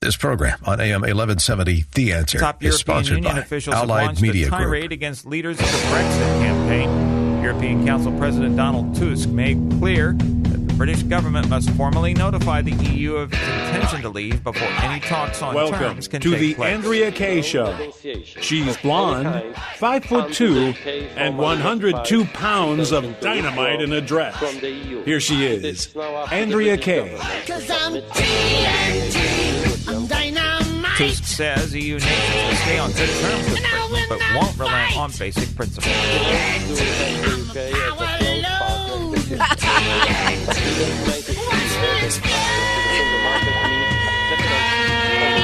This program on AM 1170, The Answer, is sponsored by Allied Media Group. Top European Union officials have launched a tirade against leaders of the Brexit campaign. European Council President Donald Tusk made clear that the British government must formally notify the EU of its intention to leave before any talks on terms can take place. Welcome to the Andrea Kaye Show. She's blonde, 5'2", and 102 pounds of dynamite in a dress. Here she is, Andrea Kaye. Because I'm TNT. Tusk says EU nations will stay on good terms with Britain, but won't relent on basic principles. Good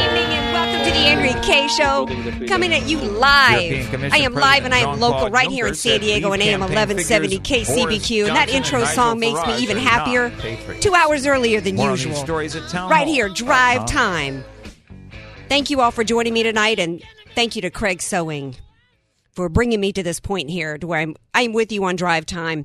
evening and welcome to the Andrea Kaye Show, coming at you live. I am live and I am local right here in San Diego on AM 1170 KCBQ, and that intro song makes me even happier 2 hours earlier than usual, right here, drive time. Thank you all for joining me tonight, and thank you to Craig Sewing for bringing me to this point here to where I'm with you on drive time.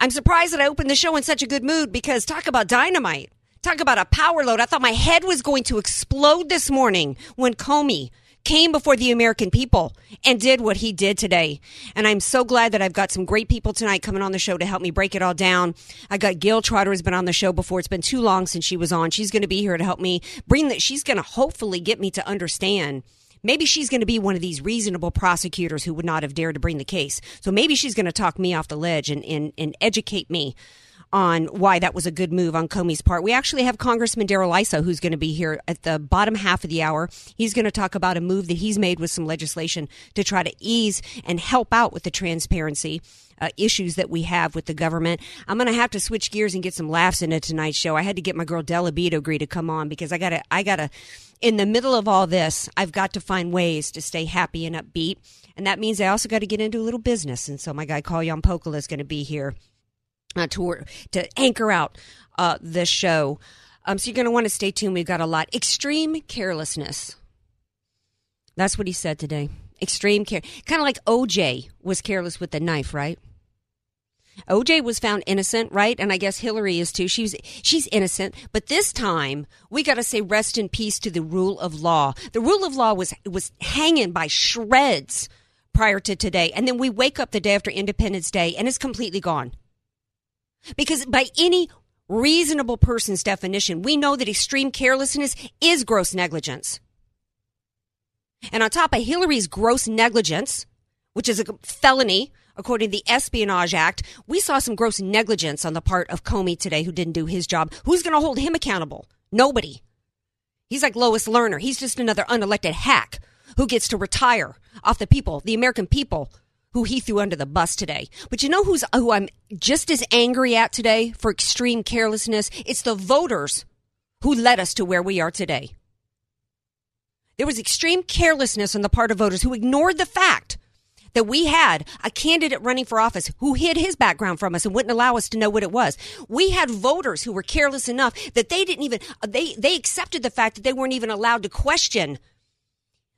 I'm surprised that I opened the show in such a good mood because talk about dynamite. Talk about a power load. I thought my head was going to explode this morning when Comey came before the American people and did what he did today. And I'm so glad that I've got some great people tonight coming on the show to help me break it all down. I got Gayle Trotter has been on the show before. It's been too long since she was on. She's going to be here to help me bring that. She's going to hopefully get me to understand. Maybe she's going to be one of these reasonable prosecutors who would not have dared to bring the case. So maybe she's going to talk me off the ledge and educate me on why that was a good move on Comey's part. We actually have Congressman Darrell Issa, who's going to be here at the bottom half of the hour. He's going to talk about a move that he's made with some legislation to try to ease and help out with the transparency issues that we have with the government. I'm going to have to switch gears and get some laughs into tonight's show. I had to get my girl Della Bede to come on because I gotta. In the middle of all this, I've got to find ways to stay happy and upbeat, and that means I also got to get into a little business. And so my guy Kalyan Pokala is going to be here to anchor out the show. So you're going to want to stay tuned. We've got a lot. Extreme carelessness. That's what he said today. Extreme care. Kind of like OJ was careless with the knife, right? OJ was found innocent, right? And I guess Hillary is too. She's innocent. But this time, we got to say rest in peace to the rule of law. The rule of law was hanging by shreds prior to today. And then we wake up the day after Independence Day and it's completely gone. Because by any reasonable person's definition, we know that extreme carelessness is gross negligence. And on top of Hillary's gross negligence, which is a felony, according to the Espionage Act, we saw some gross negligence on the part of Comey today who didn't do his job. Who's going to hold him accountable? Nobody. He's like Lois Lerner. He's just another unelected hack who gets to retire off the people, the American people, who he threw under the bus today. But you know who I'm just as angry at today for extreme carelessness? It's the voters who led us to where we are today. There was extreme carelessness on the part of voters who ignored the fact that we had a candidate running for office who hid his background from us and wouldn't allow us to know what it was. We had voters who were careless enough that they didn't even, they accepted the fact that they weren't even allowed to question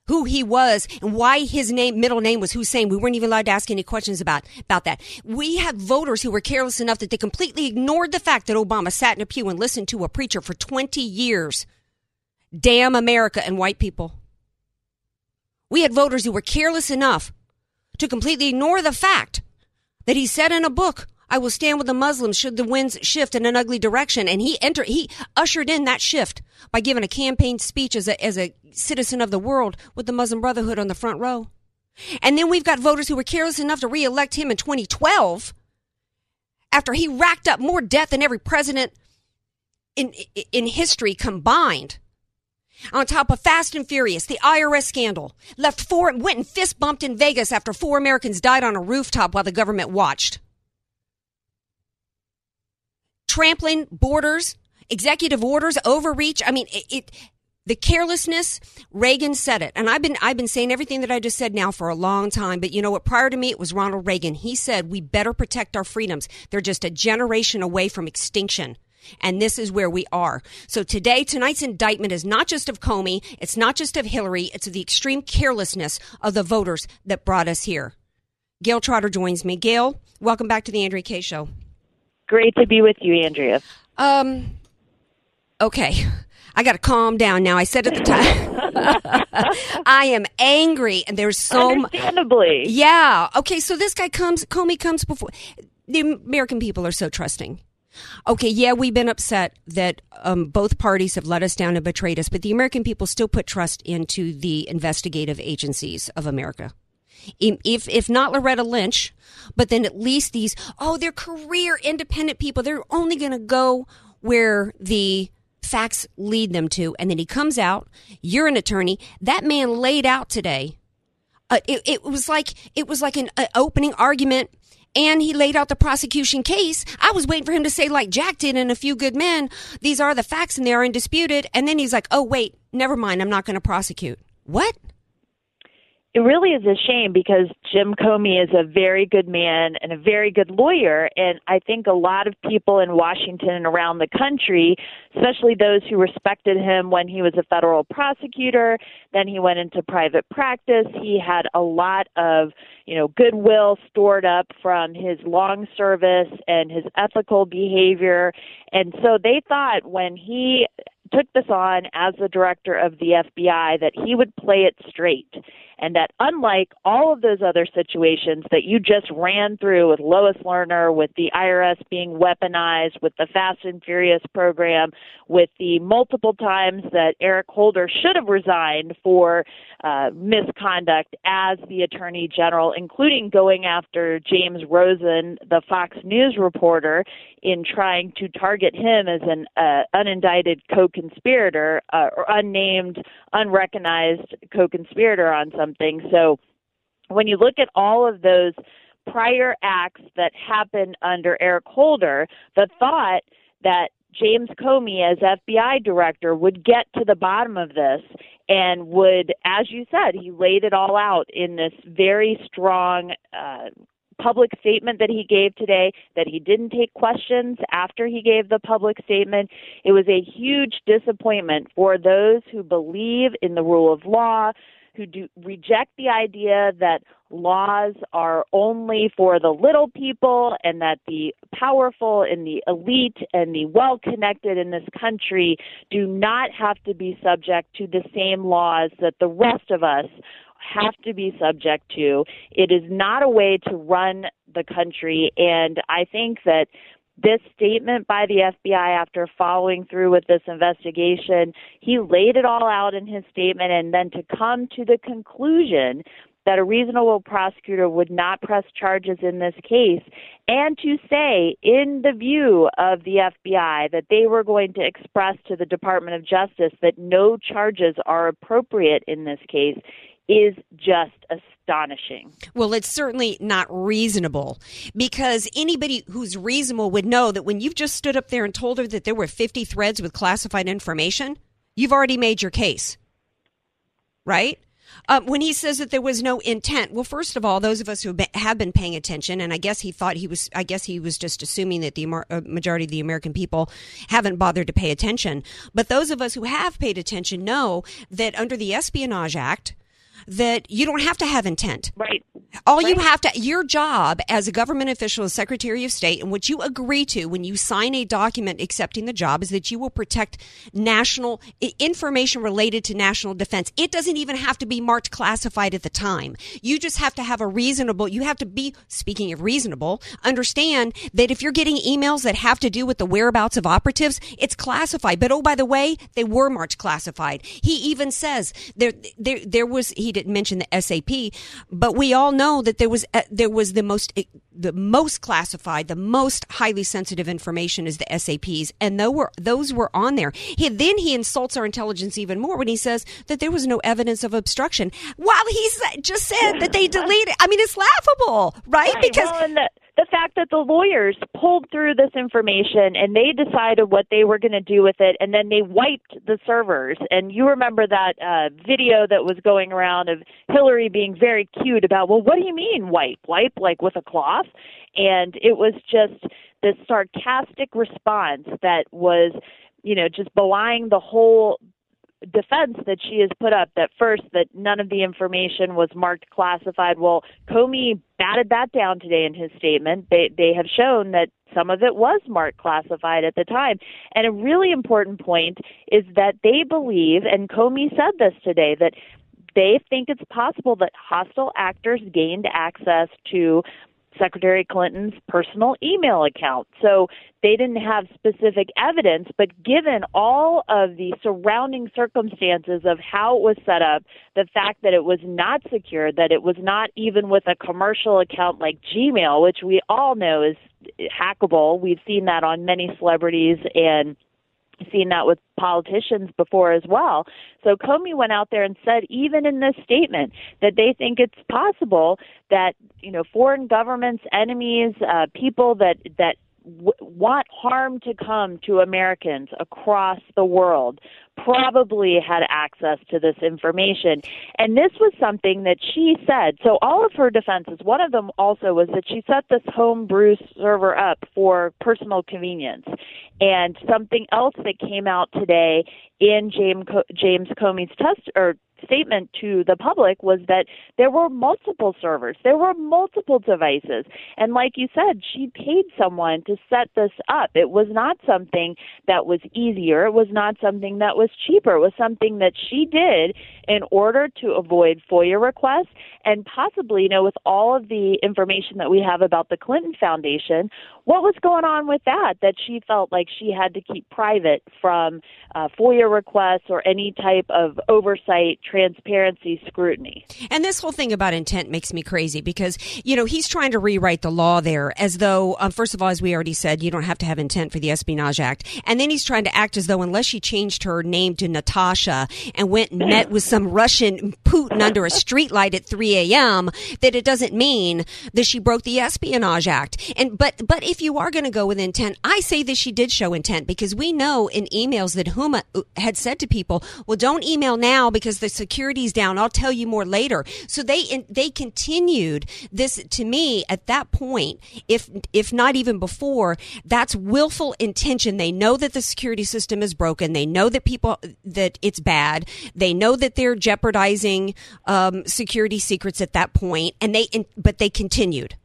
who he was and why his middle name was Hussein. We weren't even allowed to ask any questions about that. We had voters who were careless enough that they completely ignored the fact that Obama sat in a pew and listened to a preacher for 20 years. Damn America and white people. We had voters who were careless enough to completely ignore the fact that he said in a book, I will stand with the Muslims should the winds shift in an ugly direction. And he ushered in that shift by giving a campaign speech as a citizen of the world with the Muslim Brotherhood on the front row. And then we've got voters who were careless enough to reelect him in 2012 after he racked up more debt than every president in history combined. On top of Fast and Furious, the IRS scandal, went and fist bumped in Vegas after 4 Americans died on a rooftop while the government watched. Trampling borders, executive orders, overreach. I mean, The carelessness, Reagan said it. And I've been saying everything that I just said now for a long time. But you know what? Prior to me, it was Ronald Reagan. He said, we better protect our freedoms. They're just a generation away from extinction. And this is where we are. So today, tonight's indictment is not just of Comey. It's not just of Hillary. It's of the extreme carelessness of the voters that brought us here. Gayle Trotter joins me. Gayle, welcome back to the Andrea Kaye Show. Great to be with you, Andrea. Okay. I got to calm down now. I said at the time, I am angry, and there's so much. Understandably. Yeah. Okay, so this guy comes, Comey comes before. The American people are so trusting. Okay, yeah, we've been upset that both parties have let us down and betrayed us, but the American people still put trust into the investigative agencies of America. If not Loretta Lynch, but then at least these, they're career independent people. They're only going to go where the facts lead them to. And then he comes out. You're an attorney. That man laid out today. It was like an opening argument, and he laid out the prosecution case. I was waiting for him to say, like Jack did in A Few Good Men, these are the facts and they are undisputed. And then he's like, oh, wait, never mind. I'm not going to prosecute. What? It really is a shame, because Jim Comey is a very good man and a very good lawyer. And I think a lot of people in Washington and around the country, especially those who respected him when he was a federal prosecutor, then he went into private practice. He had a lot of, goodwill stored up from his long service and his ethical behavior. And so they thought when he took this on as the director of the FBI that he would play it straight, and that unlike all of those other situations that you just ran through with Lois Lerner, with the IRS being weaponized, with the Fast and Furious program, with the multiple times that Eric Holder should have resigned for misconduct as the Attorney General, including going after James Rosen, the Fox News reporter, in trying to target him as an unindicted co-conspirator or unnamed, unrecognized co-conspirator on something. So when you look at all of those prior acts that happened under Eric Holder, the thought that James Comey as FBI director would get to the bottom of this and would, as you said, he laid it all out in this very strong public statement that he gave today, that he didn't take questions after he gave the public statement. It was a huge disappointment for those who believe in the rule of law, who do reject the idea that laws are only for the little people and that the powerful and the elite and the well-connected in this country do not have to be subject to the same laws that the rest of us have to be subject to. It is not a way to run the country, and I think that this statement by the FBI after following through with this investigation, he laid it all out in his statement, and then to come to the conclusion that a reasonable prosecutor would not press charges in this case, and to say, in the view of the FBI, that they were going to express to the Department of Justice that no charges are appropriate in this case, is just astonishing. Well, it's certainly not reasonable, because anybody who's reasonable would know that when you've just stood up there and told her that there were 50 threads with classified information, you've already made your case, right? When he says that there was no intent, well, first of all, those of us who have been paying attention, and I guess he was just assuming that the majority of the American people haven't bothered to pay attention. But those of us who have paid attention know that under the Espionage Act, that you don't have to have intent. Right. You have to, your job as a government official, as Secretary of State, and what you agree to when you sign a document accepting the job is that you will protect national information related to national defense. It doesn't even have to be marked classified at the time. You just have to have a reasonable, you have to be, speaking of reasonable, understand that if you're getting emails that have to do with the whereabouts of operatives, it's classified. But oh, by the way, they were marked classified. He even says he didn't mention the SAP, but we all know that there was the most classified, the most highly sensitive information is the SAPs, and those were on there. Then he insults our intelligence even more when he says that there was no evidence of obstruction, while he just said that they deleted. I mean, it's laughable, right? Because the fact that the lawyers pulled through this information and they decided what they were going to do with it, and then they wiped the servers. And you remember that video that was going around of Hillary being very cute about, well, what do you mean wipe? Wipe like with a cloth? And it was just this sarcastic response that was, you know, just belying the whole defense that she has put up, that first, that none of the information was marked classified. Well, Comey batted that down today in his statement. They have shown that some of it was marked classified at the time. And a really important point is that they believe, and Comey said this today, that they think it's possible that hostile actors gained access to Secretary Clinton's personal email account. So they didn't have specific evidence, but given all of the surrounding circumstances of how it was set up, the fact that it was not secure, that it was not even with a commercial account like Gmail, which we all know is hackable. We've seen that on many celebrities and seen that with politicians before as well. So Comey went out there and said, even in this statement, that they think it's possible that, you know, foreign governments, enemies, people that want harm to come to Americans across the world probably had access to this information. And this was something that she said. So all of her defenses, one of them also was that she set this homebrew server up for personal convenience. And something else that came out today in James Comey's statement to the public was that there were multiple servers, there were multiple devices, and like you said, she paid someone to set this up. It was not something that was easier. It was not something that was cheaper. It was something that she did in order to avoid FOIA requests, and possibly, you know, with all of the information that we have about the Clinton Foundation, what was going on with that she felt like she had to keep private from FOIA requests or any type of oversight, transparency, scrutiny. And this whole thing about intent makes me crazy because, you know, he's trying to rewrite the law there as though, first of all, as we already said, you don't have to have intent for the Espionage Act. And then he's trying to act as though unless she changed her name to Natasha and went and met with some Russian Putin under a streetlight at 3 a.m., that it doesn't mean that she broke the Espionage Act. And but if you are going to go with intent, I say that she did show intent because we know in emails that Huma had said to people, well, don't email now because the security's down. I'll tell you more later. So they continued this, to me, at that point, if not even before, that's willful intention. They know that the security system is broken. They know that that it's bad. They know that they're jeopardizing security secrets at that point, but they continued.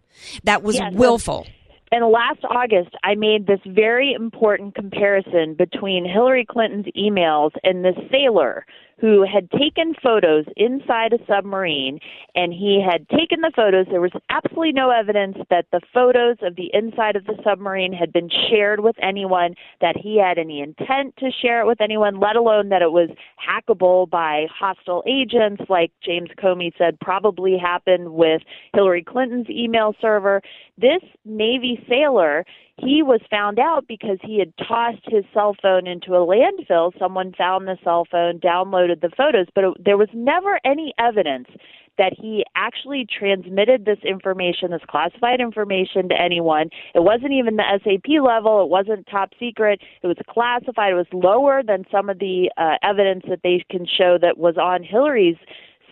That was willful. And last August, I made this very important comparison between Hillary Clinton's emails and this sailor who had taken photos inside a submarine, and he had taken the photos. There was absolutely no evidence that the photos of the inside of the submarine had been shared with anyone, that he had any intent to share it with anyone, let alone that it was hackable by hostile agents, like James Comey said probably happened with Hillary Clinton's email server. This Navy sailor, he was found out because he had tossed his cell phone into a landfill. Someone found the cell phone, downloaded the photos, but there was never any evidence that he actually transmitted this information, this classified information, to anyone. It wasn't even the SAP level. It wasn't top secret. It was classified. It was lower than some of the evidence that they can show that was on Hillary's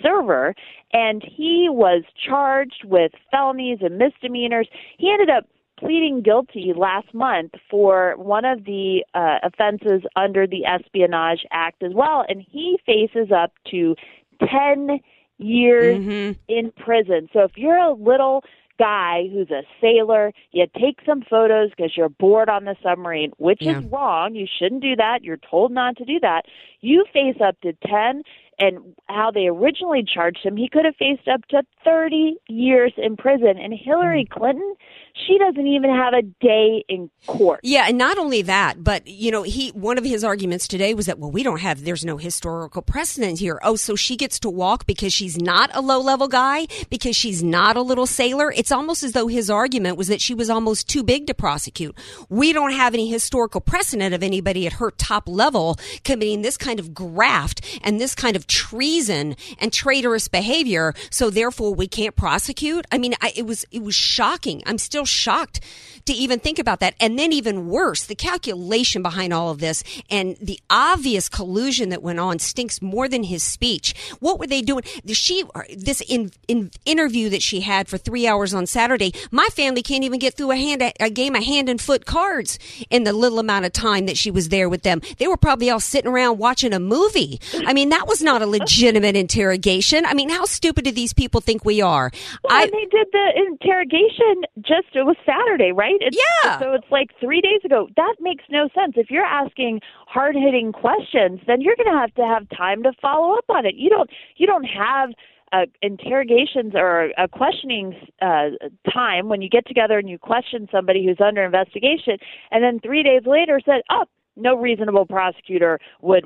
server. And he was charged with felonies and misdemeanors. He ended up pleading guilty last month for one of the offenses under the Espionage Act as well, and he faces up to 10 years in prison. So if you're a little guy who's a sailor, you take some photos because you're bored on the submarine, which is wrong. You shouldn't do that. You're told not to do that. You face up to 10, and how they originally charged him, he could have faced up to 30 years in prison. And Hillary Clinton, she doesn't even have a day in court. Yeah, and not only that, but, you know, one of his arguments today was that, well, there's no historical precedent here. Oh, so she gets to walk because she's not a low-level guy, because she's not a little sailor? It's almost as though his argument was that she was almost too big to prosecute. We don't have any historical precedent of anybody at her top level committing this kind of graft and this kind of of treason and traitorous behavior, so therefore we can't prosecute? I mean, it was shocking. I'm still shocked to even think about that. And then even worse, the calculation behind all of this and the obvious collusion that went on stinks more than his speech. What were they doing? This interview that she had for 3 hours on Saturday, my family can't even get through a game of hand and foot cards in the little amount of time that she was there with them. They were probably all sitting around watching a movie. I mean, that was not a legitimate interrogation. I mean, how stupid do these people think we are? Well, and they did the interrogation just, it was Saturday, right? So it's like 3 days ago. That makes no sense. If you're asking hard-hitting questions, then you're going to have time to follow up on it. You don't have interrogations or a questioning time when you get together and you question somebody who's under investigation, and then 3 days later said, oh, no reasonable prosecutor would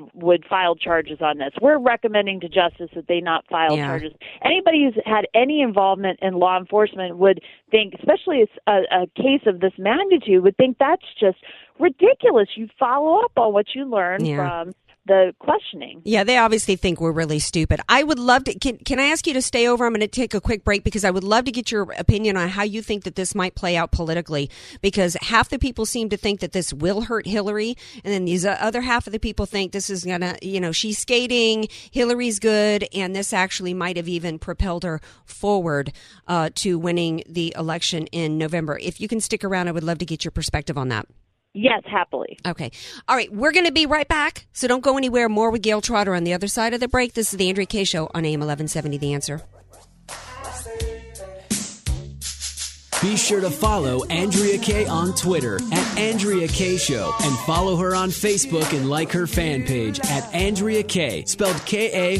file charges on this. We're recommending to justice that they not file charges. Anybody who's had any involvement in law enforcement would think, especially a case of this magnitude, would think that's just ridiculous. You follow up on what you learn from the questioning. Yeah, they obviously think we're really stupid. I would love to, can I ask you to stay over? I'm going to take a quick break because I would love to get your opinion on how you think that this might play out politically, because half the people seem to think that this will hurt Hillary, and then these other half of the people think this is going to, she's skating, Hillary's good, and this actually might have even propelled her forward to winning the election in November. If you can stick around, I would love to get your perspective on that. Yes, happily. Okay. All right. We're going to be right back. So don't go anywhere. More with Gayle Trotter on the other side of the break. This is the Andrea Kaye Show on AM 1170, The Answer. Be sure to follow Andrea Kaye on Twitter @AndreaKayeShow and follow her on Facebook and like her fan page @AndreaKaye, spelled Kaye.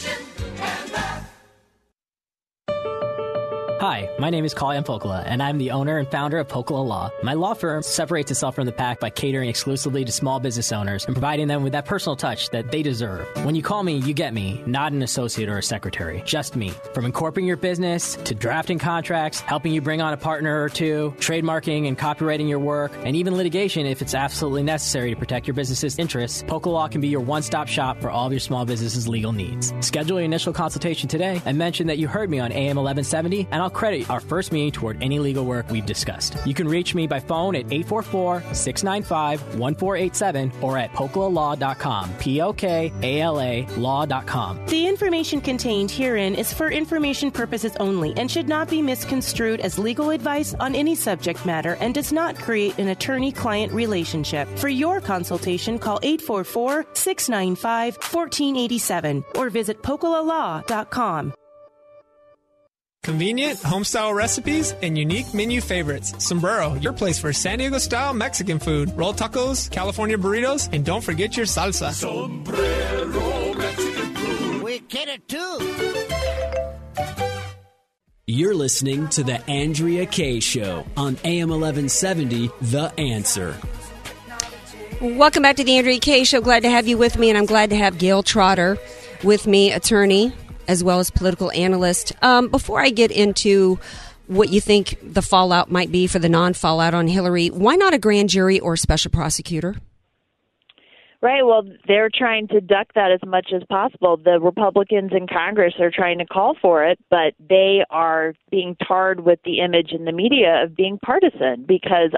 Hi, my name is Kalyan Pokala, and I'm the owner and founder of Pokala Law. My law firm separates itself from the pack by catering exclusively to small business owners and providing them with that personal touch that they deserve. When you call me, you get me, not an associate or a secretary, just me. From incorporating your business to drafting contracts, helping you bring on a partner or two, trademarking and copywriting your work, and even litigation if it's absolutely necessary to protect your business's interests, Pokala Law can be your one-stop shop for all of your small business's legal needs. Schedule your initial consultation today and mention that you heard me on AM 1170, and I'll credit our first meeting toward any legal work we've discussed. You can reach me by phone at 844-695-1487 or at pokalalaw.com, P-O-K-A-L-A law.com. The information contained herein is for information purposes only and should not be misconstrued as legal advice on any subject matter and does not create an attorney-client relationship. For your consultation, call 844-695-1487 or visit pokalalaw.com. Convenient homestyle recipes and unique menu favorites. Sombrero, your place for San Diego-style Mexican food. Roll tacos, California burritos, and don't forget your salsa. Sombrero Mexican food. We get it too. You're listening to The Andrea Kaye Show on AM 1170, The Answer. Welcome back to The Andrea Kaye Show. Glad to have you with me, and I'm glad to have Gayle Trotter with me, attorney, as well as political analyst. Before I get into what you think the fallout might be for the non-fallout on Hillary, why not a grand jury or special prosecutor? Right. Well, they're trying to duck that as much as possible. The Republicans in Congress are trying to call for it, but they are being tarred with the image in the media of being partisan because,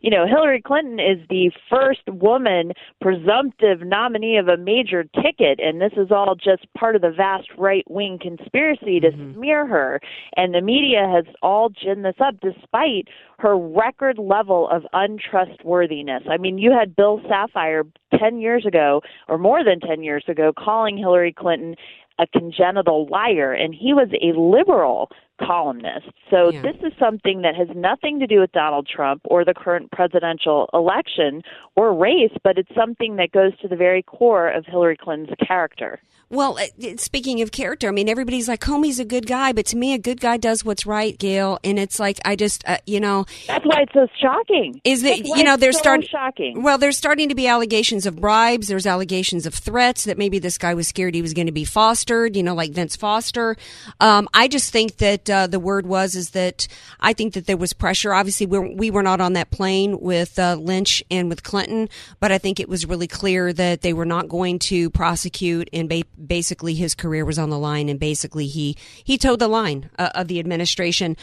you know, Hillary Clinton is the first woman presumptive nominee of a major ticket, and this is all just part of the vast right-wing conspiracy to smear her. And the media has all ginned this up despite her record level of untrustworthiness. I mean, you had Bill Sapphire 10 years ago, or more than 10 years ago, calling Hillary Clinton a congenital liar, and he was a liberal columnist. So this is something that has nothing to do with Donald Trump or the current presidential election or race, but it's something that goes to the very core of Hillary Clinton's character. Well, speaking of character, I mean, everybody's like, Comey's a good guy, but to me, a good guy does what's right, Gayle. And it's like, I just, you know. That's why it's so shocking. Is that, you know, they're so shocking. Well, there's starting to be allegations of bribes. There's allegations of threats that maybe this guy was scared he was going to be fostered, you know, like Vince Foster. I just think that the word is that I think that there was pressure. Obviously, we were not on that plane with Lynch and with Clinton, but I think it was really clear that they were not going to prosecute, and basically his career was on the line, and basically he towed the line of the administration.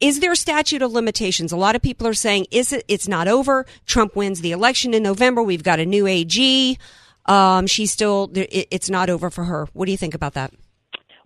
Is there a statute of limitations? A lot of people are saying, it's not over. Trump wins the election in November. We've got a new AG. She's still, it's not over for her. What do you think about that?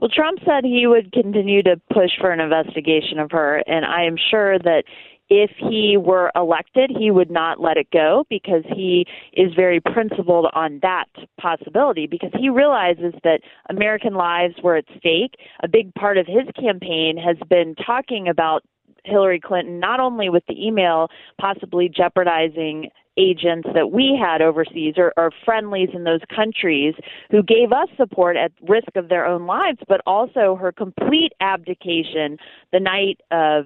Well, Trump said he would continue to push for an investigation of her, and I am sure that if he were elected, he would not let it go, because he is very principled on that possibility, because he realizes that American lives were at stake. A big part of his campaign has been talking about Hillary Clinton, not only with the email possibly jeopardizing agents that we had overseas or friendlies in those countries who gave us support at risk of their own lives, but also her complete abdication the night of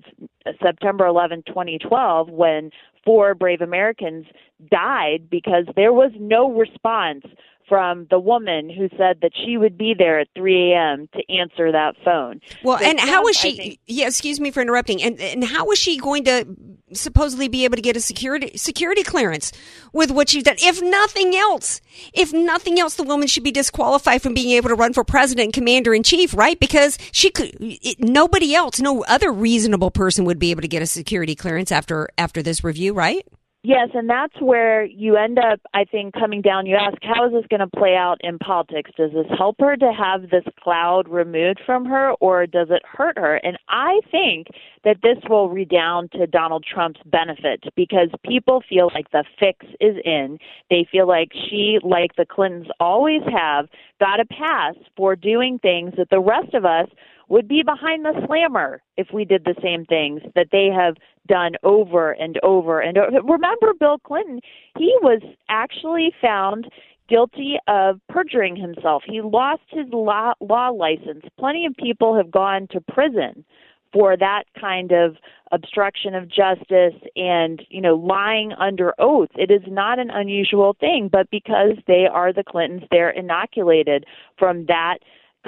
September 11, 2012, when 4 brave Americans died because there was no response from the woman who said that she would be there at 3 a.m. to answer that phone. Well, so and Trump, how is she, excuse me for interrupting, and how is she going to supposedly be able to get a security clearance with what she's done? If nothing else, the woman should be disqualified from being able to run for president and commander-in-chief, right? Because she could, nobody else, no other reasonable person would be able to get a security clearance after this review, right? Yes, and that's where you end up, I think, coming down. You ask, how is this going to play out in politics? Does this help her to have this cloud removed from her, or does it hurt her? And I think that this will redound to Donald Trump's benefit, because people feel like the fix is in. They feel like she, like the Clintons always have, got a pass for doing things that the rest of us would be behind the slammer if we did the same things that they have done over and over and over. Remember Bill Clinton? He was actually found guilty of perjuring himself. He lost his law license. Plenty of people have gone to prison for that kind of obstruction of justice and, you know, lying under oath. It is not an unusual thing, but because they are the Clintons, they're inoculated from that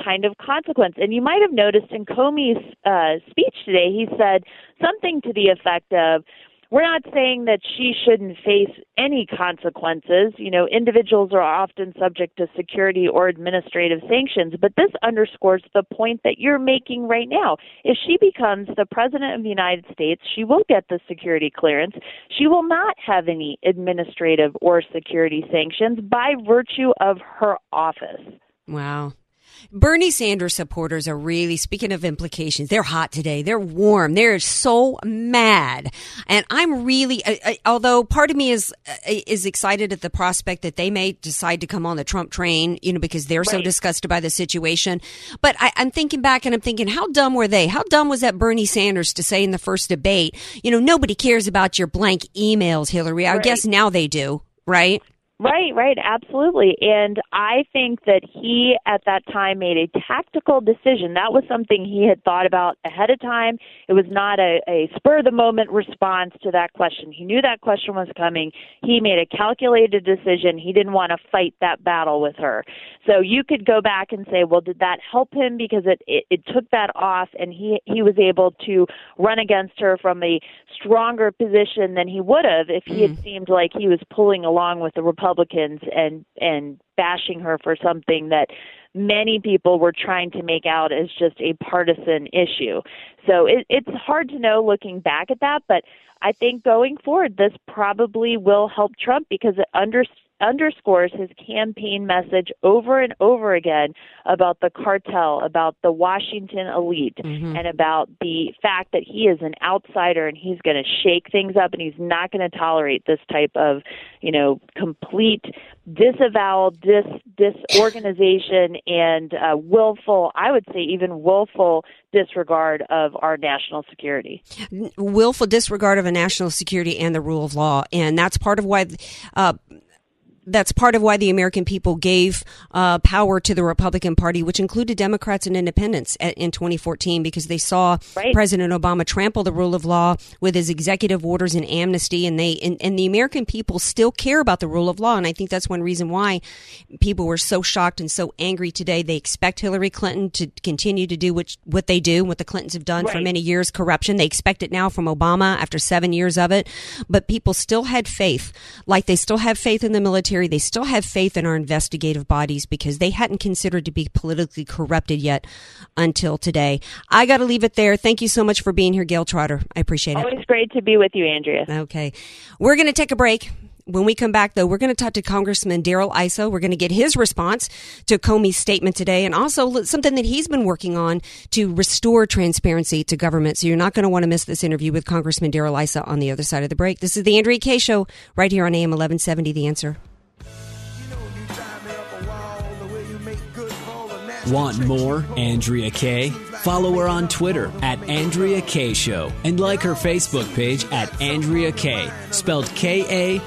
kind of consequence. And you might have noticed in Comey's speech today, he said something to the effect of, we're not saying that she shouldn't face any consequences. You know, individuals are often subject to security or administrative sanctions, but this underscores the point that you're making right now. If she becomes the president of the United States, she will get the security clearance. She will not have any administrative or security sanctions by virtue of her office. Wow. Bernie Sanders supporters are really, speaking of implications, they're hot today. They're warm. They're so mad. And I'm really, although part of me is excited at the prospect that they may decide to come on the Trump train, you know, because they're so disgusted by the situation. But I'm thinking back and I'm thinking, how dumb were they? How dumb was that Bernie Sanders to say in the first debate, you know, nobody cares about your blank emails, Hillary. I guess now they do, right? Right, absolutely. And I think that he, at that time, made a tactical decision. That was something he had thought about ahead of time. It was not a spur-of-the-moment response to that question. He knew that question was coming. He made a calculated decision. He didn't want to fight that battle with her. So you could go back and say, well, did that help him? Because it took that off, and he was able to run against her from a stronger position than he would have if he had seemed like he was pulling along with the Republicans and bashing her for something that many people were trying to make out as just a partisan issue. So it's hard to know looking back at that, but I think going forward, this probably will help Trump because it under, underscores his campaign message over and over again about the cartel, about the Washington elite, and about the fact that he is an outsider and he's going to shake things up and he's not going to tolerate this type of, you know, complete disavowal, disorganization, and willful, I would say even willful disregard of our national security. Willful disregard of a national security and the rule of law. And that's part of why the American people gave power to the Republican Party, which included Democrats and independents in 2014, because they saw President Obama trample the rule of law with his executive orders and amnesty. And the American people still care about the rule of law. And I think that's one reason why people were so shocked and so angry today. They expect Hillary Clinton to continue to do what they do, what the Clintons have done for many years, corruption. They expect it now from Obama after 7 years of it. But people still had faith, like they still have faith in the military. They still have faith in our investigative bodies because they hadn't considered to be politically corrupted yet until today. I got to leave it there. Thank you so much for being here, Gayle Trotter. I appreciate it. Always great to be with you, Andrea. Okay. We're going to take a break. When we come back, though, we're going to talk to Congressman Darrell Issa. We're going to get his response to Comey's statement today, and also something that he's been working on to restore transparency to government. So you're not going to want to miss this interview with Congressman Darrell Issa on the other side of the break. This is the Andrea Kaye Show right here on AM 1170, The Answer. Want more Andrea Kaye? Follow her on Twitter at Andrea Kaye Show and like her Facebook page at Andrea Kaye, spelled Kaye.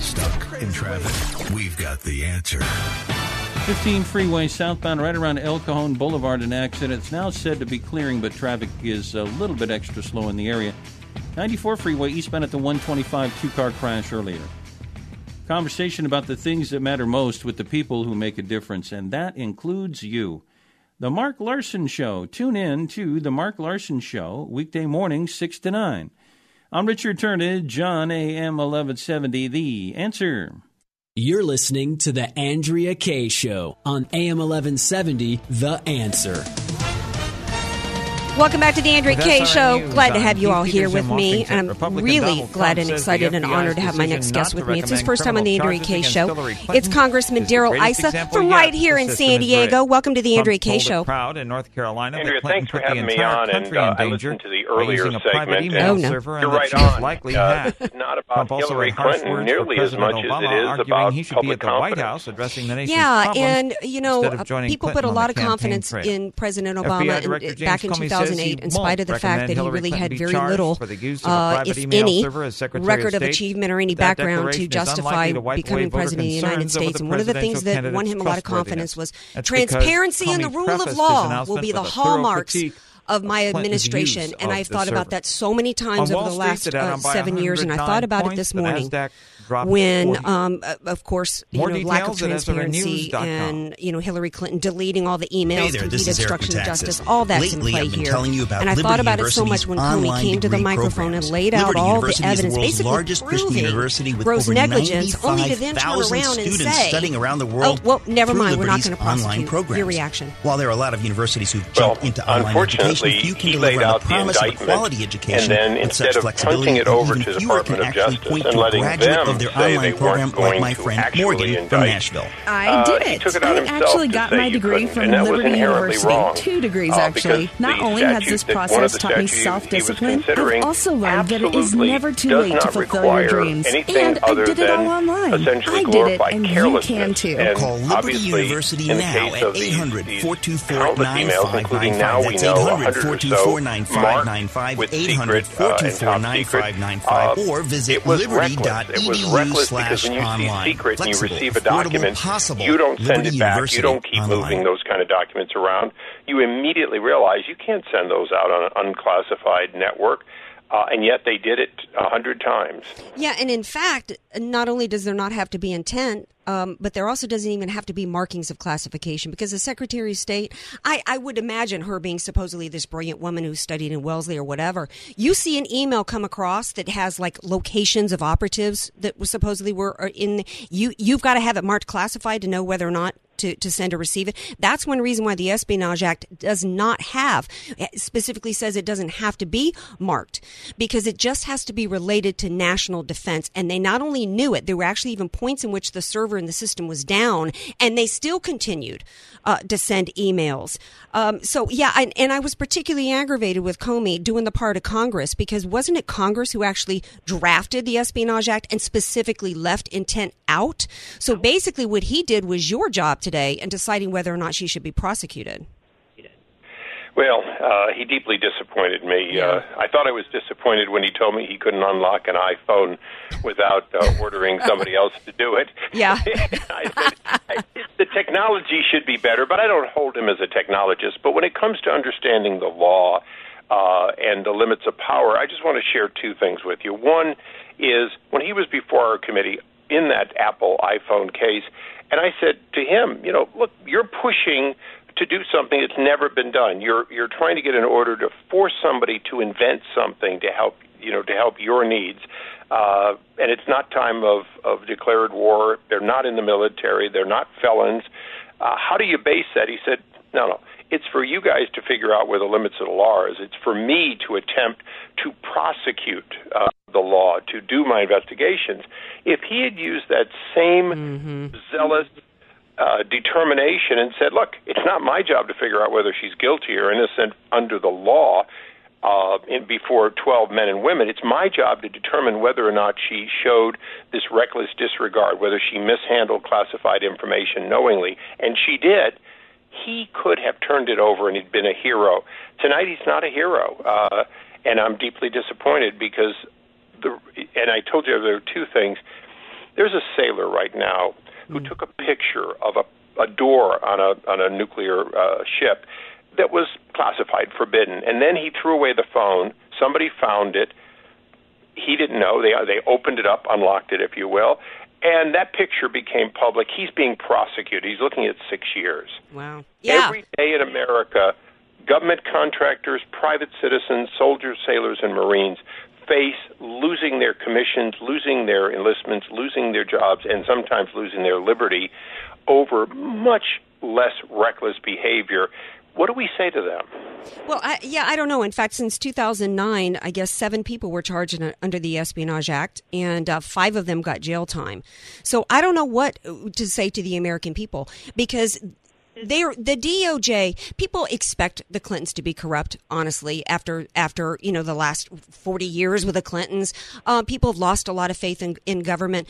Stuck in traffic? We've got the answer. 15 freeway southbound right around El Cajon Boulevard, an accident. It's now said to be clearing, but traffic is a little bit extra slow in the area. 94 freeway eastbound at the 125, two-car crash earlier. Conversation about the things that matter most with the people who make a difference, and that includes you. The Mark Larson Show. Tune in to The Mark Larson Show, weekday morning, 6 to 9. I'm Richard Turnage, John, AM 1170, The Answer. You're listening to The Andrea Kaye Show on AM 1170, The Answer. Welcome back to the Andrea Kaye Show. Glad to have you all here with me. And I'm really glad and excited and honored to have my next guest with me. It's his first time on the Andrea Kaye Show. It's Congressman Darrell Issa from right here in San Diego. Welcome to the Andrea Kaye Show. Andrea, thanks for having me on. And I listened to the earlier segment. You're right on. It's not about Hillary Clinton nearly as much as it is about public confidence. Yeah, and, you know, people put a lot of confidence in President Obama back in 2000. In spite of the fact that he really had very little, if any, record of achievement or any background to justify becoming president of the United States. And one of the things that won him a lot of confidence was transparency and the rule of law will be the hallmarks of my administration. And I've thought about that so many times over the last 7 years, and I thought about it this morning. When, of course, you know, lack of transparency and, you know, Hillary Clinton deleting all the emails, complete obstruction of justice, all that's in play here. And I thought about it so much when Comey came to the microphone and laid out all the evidence, basically proving gross negligence, only to then turn around and say, oh, well, never mind, we're not going to prosecute. Your reaction? While there are a lot of universities who've jumped into online education, few can deliver on the promise of quality education with such flexibility, and even fewer can actually point to a graduate of their online program, like my friend Morgan from Nashville. I did it. I actually got my degree from Liberty University. Wrong. 2 degrees, actually. Not only has this process taught me self-discipline, I've also learned that it is never too late to fulfill your dreams. And I did it all online. I did it, and you can too. Call Liberty University now at 800-424-9595. That's 800-424-9595, 800-424-9595, or visit liberty.edu. Reckless because when you see secret and you receive a document, you don't send it back. You don't keep moving those kind of documents around. You immediately realize you can't send those out on an unclassified network. And yet they did it 100 times. Yeah, and in fact, not only does there not have to be intent, But there also doesn't even have to be markings of classification, because the Secretary of State, I would imagine her being supposedly this brilliant woman who studied in Wellesley or whatever. You see an email come across that has like locations of operatives that supposedly were in. You've got to have it marked classified to know whether or not to send or receive it. That's one reason why the Espionage Act does not have, specifically says it doesn't have to be marked, because it just has to be related to national defense. And they not only knew it, there were actually even points in which the server in the system was down, and they still continued to send emails. So I was particularly aggravated with Comey doing the part of Congress, because wasn't it Congress who actually drafted the Espionage Act and specifically left intent out? So basically what he did was your job today and deciding whether or not she should be prosecuted. Well, he deeply disappointed me. Yeah. I thought I was disappointed when he told me he couldn't unlock an iPhone without ordering somebody else to do it. Yeah. I said, the technology should be better, but I don't hold him as a technologist. But when it comes to understanding the law and the limits of power, I just want to share two things with you. One is, when he was before our committee in that Apple iPhone case, and I said to him, you know, look, you're pushing to do something that's never been done. You're trying to get an order to force somebody to invent something to help, you know, to help your needs. And it's not time of declared war. They're not in the military. They're not felons. How do you base that? He said, no. It's for you guys to figure out where the limits of the law is. It's for me to attempt to prosecute the law, to do my investigations. If he had used that same zealous determination and said, look, it's not my job to figure out whether she's guilty or innocent under the law before 12 men and women, it's my job to determine whether or not she showed this reckless disregard, whether she mishandled classified information knowingly, and she did, he could have turned it over and he'd been a hero. Tonight he's not a hero, and I'm deeply disappointed because, and I told you there are two things. There's a sailor right now who took a picture of a door on a nuclear ship that was classified, forbidden, and then he threw away the phone. Somebody found it. He didn't know. They opened it up, unlocked it, if you will, and that picture became public. He's being prosecuted. He's looking at 6 years. Wow. Yeah. Every day in America, government contractors, private citizens, soldiers, sailors, and Marines face losing their commissions, losing their enlistments, losing their jobs, and sometimes losing their liberty over much less reckless behavior. What do we say to them? Well, I don't know. In fact, since 2009, I guess 7 people were charged under the Espionage Act, and 5 of them got jail time. So I don't know what to say to the American people, because the DOJ, people expect the Clintons to be corrupt, honestly, after you know, the last 40 years with the Clintons. People have lost a lot of faith in government,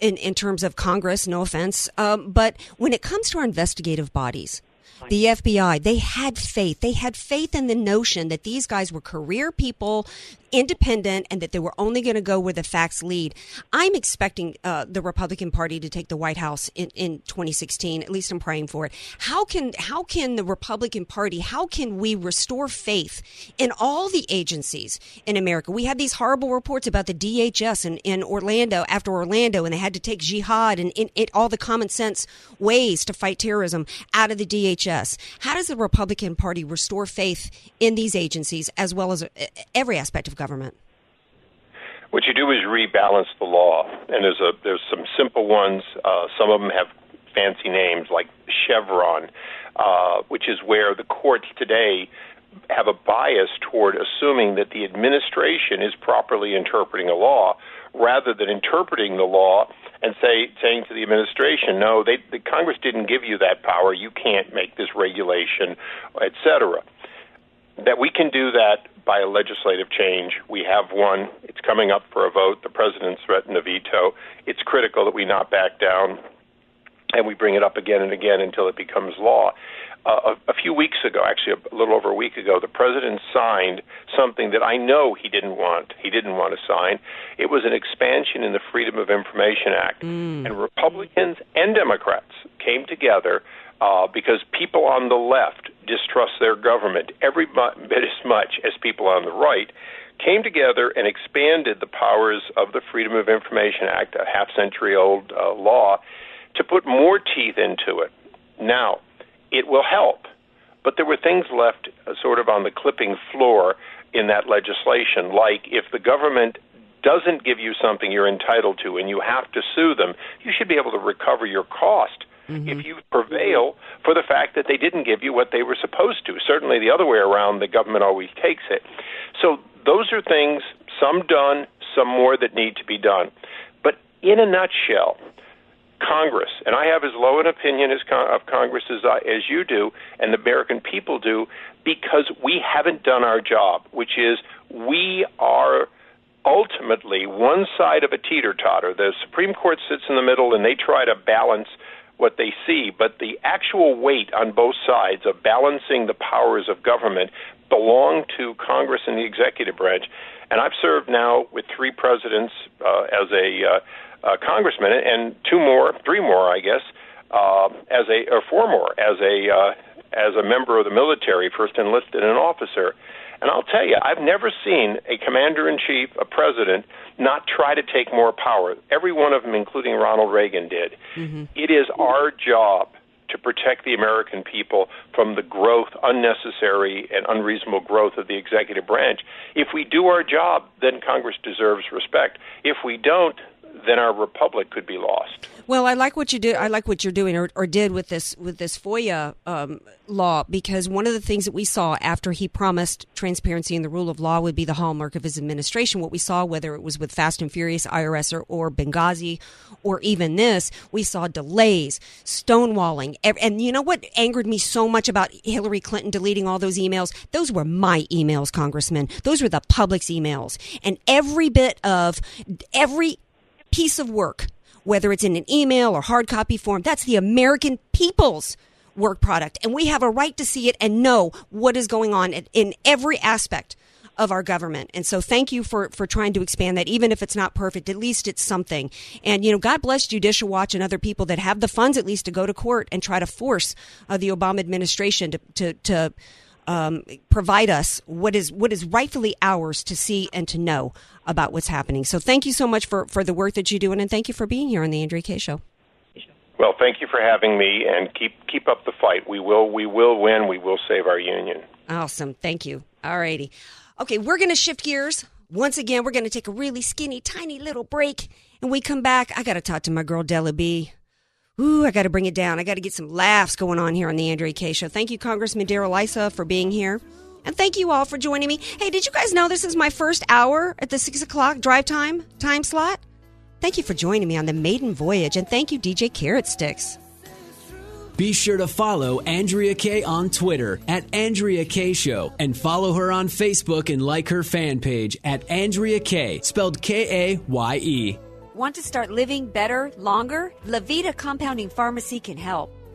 in terms of Congress, no offense. But when it comes to our investigative bodies, the FBI, they had faith. They had faith in the notion that these guys were career people, independent, and that they were only going to go where the facts lead. I'm expecting the Republican Party to take the White House in 2016. At least I'm praying for it. How can the Republican Party, how can we restore faith in all the agencies in America? We had these horrible reports about the DHS in Orlando, after Orlando, and they had to take jihad and all the common sense ways to fight terrorism out of the DHS. How does the Republican Party restore faith in these agencies as well as every aspect of government? What you do is rebalance the law, and there's some simple ones. Some of them have fancy names like Chevron, which is where the courts today have a bias toward assuming that the administration is properly interpreting a law, rather than interpreting the law and saying to the administration, no, the Congress didn't give you that power. You can't make this regulation, et cetera. That we can do that by a legislative change. We have one. It's coming up for a vote. The president's threatened a veto. It's critical that we not back down, and we bring it up again and again until it becomes law. A few weeks ago, actually a little over a week ago, the president signed something that I know he didn't want. He didn't want to sign. It was an expansion in the Freedom of Information Act. And Republicans and Democrats came together because people on the left distrust their government every bit as much as people on the right, came together and expanded the powers of the Freedom of Information Act, a half-century-old law, to put more teeth into it. Now, it will help, but there were things left sort of on the clipping floor in that legislation, like if the government doesn't give you something you're entitled to and you have to sue them, you should be able to recover your cost if you prevail for the fact that they didn't give you what they were supposed to. Certainly the other way around, the government always takes it. So those are things, some done, some more that need to be done. But in a nutshell, Congress, and I have as low an opinion of Congress as you do and the American people do, because we haven't done our job, which is we are ultimately one side of a teeter-totter. The Supreme Court sits in the middle and they try to balance what they see, but the actual weight on both sides of balancing the powers of government belong to Congress and the executive branch. And I've served now with three presidents as a congressman, and four more as a member of the military, first enlisted and an officer. And I'll tell you, I've never seen a commander-in-chief, a president, not try to take more power. Every one of them, including Ronald Reagan, did. Mm-hmm. It is our job to protect the American people from the growth, unnecessary and unreasonable growth of the executive branch. If we do our job, then Congress deserves respect. If we don't, then our republic could be lost. Well, I like what you do. I like what you're doing or did with this FOIA law, because one of the things that we saw after he promised transparency and the rule of law would be the hallmark of his administration, what we saw, whether it was with Fast and Furious, IRS, or Benghazi, or even this, we saw delays, stonewalling. And you know what angered me so much about Hillary Clinton deleting all those emails? Those were my emails, Congressman. Those were the public's emails. And every piece of work, whether it's in an email or hard copy form, that's the American people's work product. And we have a right to see it and know what is going on in every aspect of our government. And so thank you for trying to expand that, even if it's not perfect, at least it's something. And, you know, God bless Judicial Watch and other people that have the funds at least to go to court and try to force the Obama administration to provide us what is rightfully ours to see and to know about what's happening. So thank you so much for the work that you do, and thank you for being here on the Andrea Kaye Show. Well, thank you for having me, and keep up the fight. We will win. We will save our union. Awesome. Thank you. All righty. Okay, we're going to shift gears. Once again, we're going to take a really skinny, tiny little break, and we come back. I got to talk to my girl, Della Bede. Ooh, I got to bring it down. I got to get some laughs going on here on the Andrea Kaye Show. Thank you, Congressman Darrell Issa, for being here. And thank you all for joining me. Hey, did you guys know this is my first hour at the 6 o'clock drive time slot? Thank you for joining me on the maiden voyage. And thank you, DJ Carrot Sticks. Be sure to follow Andrea Kaye on Twitter @AndreaKayeShow and follow her on Facebook and like her fan page @AndreaKaye, spelled Kaye. Want to start living better, longer? LaVita Compounding Pharmacy can help.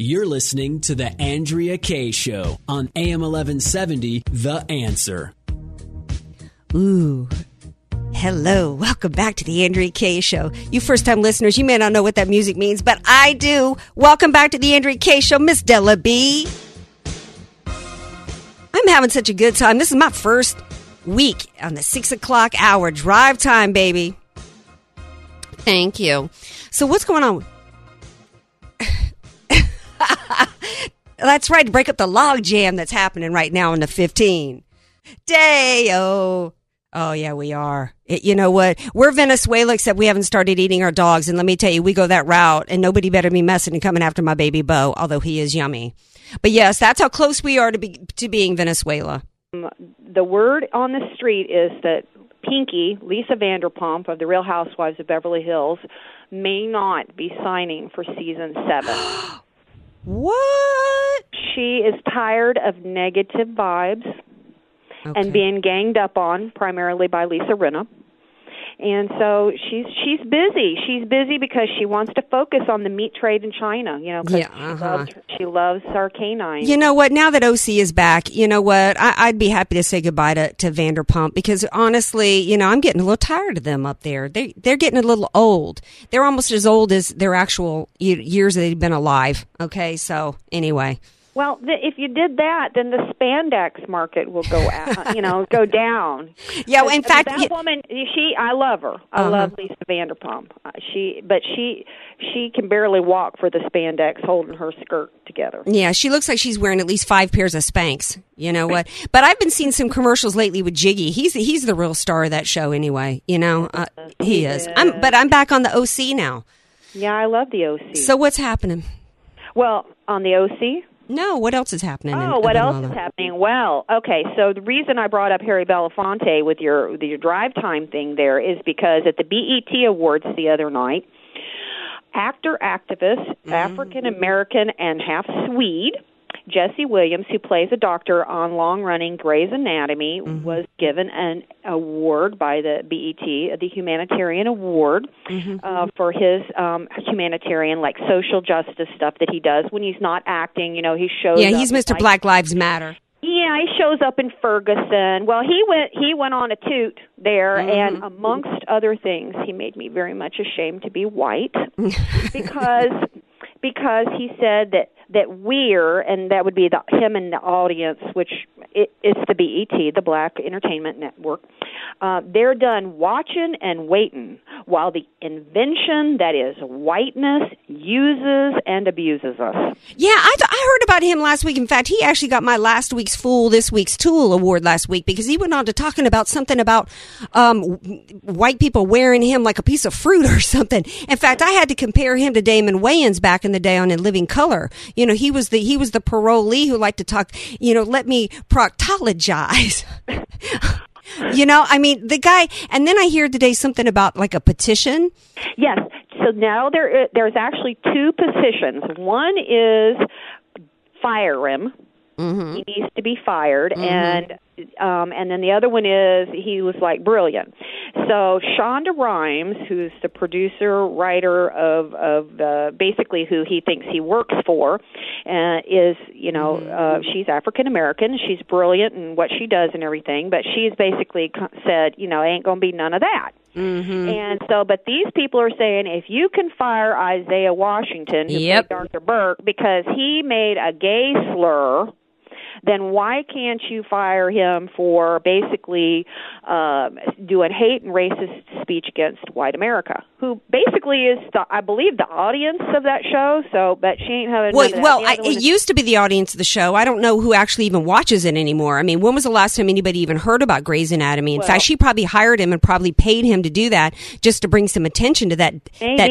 You're listening to The Andrea Kaye Show on AM 1170, The Answer. Ooh. Hello. Welcome back to The Andrea Kaye Show. You first-time listeners, you may not know what that music means, but I do. Welcome back to The Andrea Kaye Show, Miss Della Bede. I'm having such a good time. This is my first week on the 6 o'clock hour. Drive time, baby. Thank you. So what's going on? That's right, to break up the log jam that's happening right now on the 15. Day-o. Oh, yeah, we are. You know what? We're Venezuela, except we haven't started eating our dogs. And let me tell you, we go that route, and nobody better be messing and coming after my baby Bo, although he is yummy. But, yes, that's how close we are to being Venezuela. The word on the street is that Pinky, Lisa Vanderpump of the Real Housewives of Beverly Hills, may not be signing for season 7. What? She is tired of negative vibes and being ganged up on primarily by Lisa Rinna. And so she's busy. She's busy because she wants to focus on the meat trade in China, you know, because she loves our canines. You know what? Now that OC is back, you know what? I'd be happy to say goodbye to Vanderpump because, honestly, you know, I'm getting a little tired of them up there. They're getting a little old. They're almost as old as their actual years that they've been alive. Okay, so anyway. Well, if you did that, then the spandex market will go out, you know, go down. Yeah, well, in fact, that woman, I love her. I love Lisa Vanderpump. She can barely walk for the spandex, holding her skirt together. Yeah, she looks like she's wearing at least 5 pairs of Spanx. You know what? But I've been seeing some commercials lately with Jiggy. He's the real star of that show, anyway. You know, he is. I'm back on the OC now. Yeah, I love the OC. So what's happening? Well, on the OC. No, what else is happening? Well, okay, so the reason I brought up Harry Belafonte with your drive time thing there is because at the BET Awards the other night, actor, activist, African-American, and half Swede, Jesse Williams, who plays a doctor on long-running Grey's Anatomy, was given an award by the BET, the Humanitarian Award, for his humanitarian, like, social justice stuff that he does when he's not acting. You know, he shows up. Yeah, he's Mr. Black Lives Matter. Yeah, he shows up in Ferguson. Well, he went on a toot there, and amongst other things, he made me very much ashamed to be white because he said that we're, and that would be him and the audience, which it's the BET, the Black Entertainment Network, they're done watching and waiting while the invention that is whiteness uses and abuses us. Yeah, I heard about him last week. In fact, he actually got my last week's Fool, this week's Tool award last week because he went on to talking about something about white people wearing him like a piece of fruit or something. In fact, I had to compare him to Damon Wayans back in the day on In Living Color. You know, he was the parolee who liked to talk, you know, let me proctologize. You know, I mean, the guy, and then I hear today something about like a petition. Yes. So now there's actually two petitions. One is fire him. He needs to be fired, and then the other one is he was like brilliant. So Shonda Rhimes, who's the producer writer of basically who he thinks he works for, is she's African American. She's brilliant in what she does and everything, but she's basically said, you know, ain't gonna be none of that. And so, but these people are saying, if you can fire Isaiah Washington, who played Dr. Burke, because he made a gay slur, then why can't you fire him for basically doing hate and racist speech against white America, who basically is, I believe, the audience of that show, so, but she ain't having... It used to be the audience of the show. I don't know who actually even watches it anymore. I mean, when was the last time anybody even heard about Grey's Anatomy? In fact, she probably hired him and probably paid him to do that just to bring some attention to that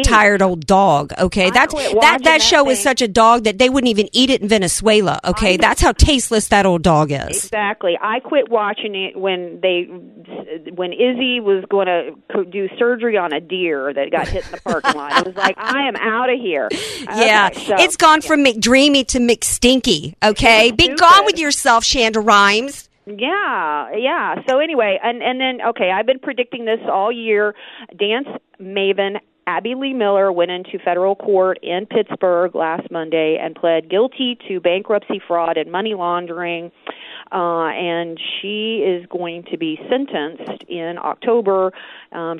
tired old dog, okay? That show is such a dog that they wouldn't even eat it in Venezuela, okay? That's how tasteless that old dog is. Exactly. I quit watching it when Izzy was going to do surgery on a deer that got hit in the parking lot. I was like, I am out of here. Yeah. Okay, so, it's gone from McDreamy to McStinky, okay? Be gone with yourself, Shonda Rhimes. Yeah. So anyway, and then, I've been predicting this all year. Dance maven Abby Lee Miller went into federal court in Pittsburgh last Monday and pled guilty to bankruptcy fraud and money laundering, and she is going to be sentenced in October.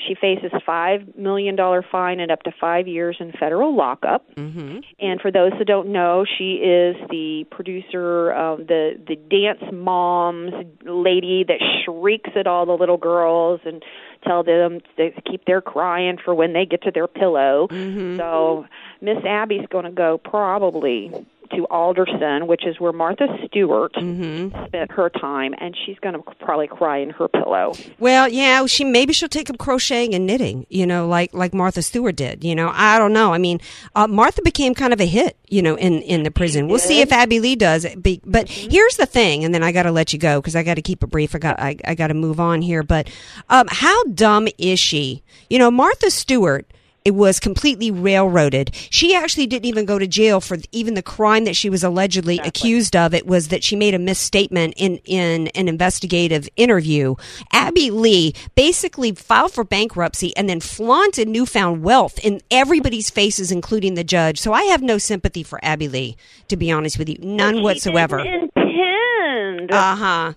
She faces $5 million fine and up to 5 years in federal lockup. And for those who don't know, she is the producer of the dance moms lady that shrieks at all the little girls and tell them to keep their crying for when they get to their pillow. So Miss Abby's going to go probably to Alderson, which is where Martha Stewart spent her time, and she's going to probably cry in her pillow. Well, yeah, she'll take up crocheting and knitting, you know, like Martha Stewart did. You know, I don't know. I mean, Martha became kind of a hit, you know, in the prison. We'll see if Abby Lee does. But here's the thing, and then I got to let you go because I got to keep it brief. I got to move on here. But how dumb is she? You know, Martha Stewart It was completely railroaded. She actually didn't even go to jail for even the crime that she was allegedly accused of. It was that she made a misstatement in an investigative interview. Abby Lee basically filed for bankruptcy and then flaunted newfound wealth in everybody's faces, including the judge. So I have no sympathy for Abby Lee, to be honest with you. None whatsoever. She didn't intend. Uh-huh.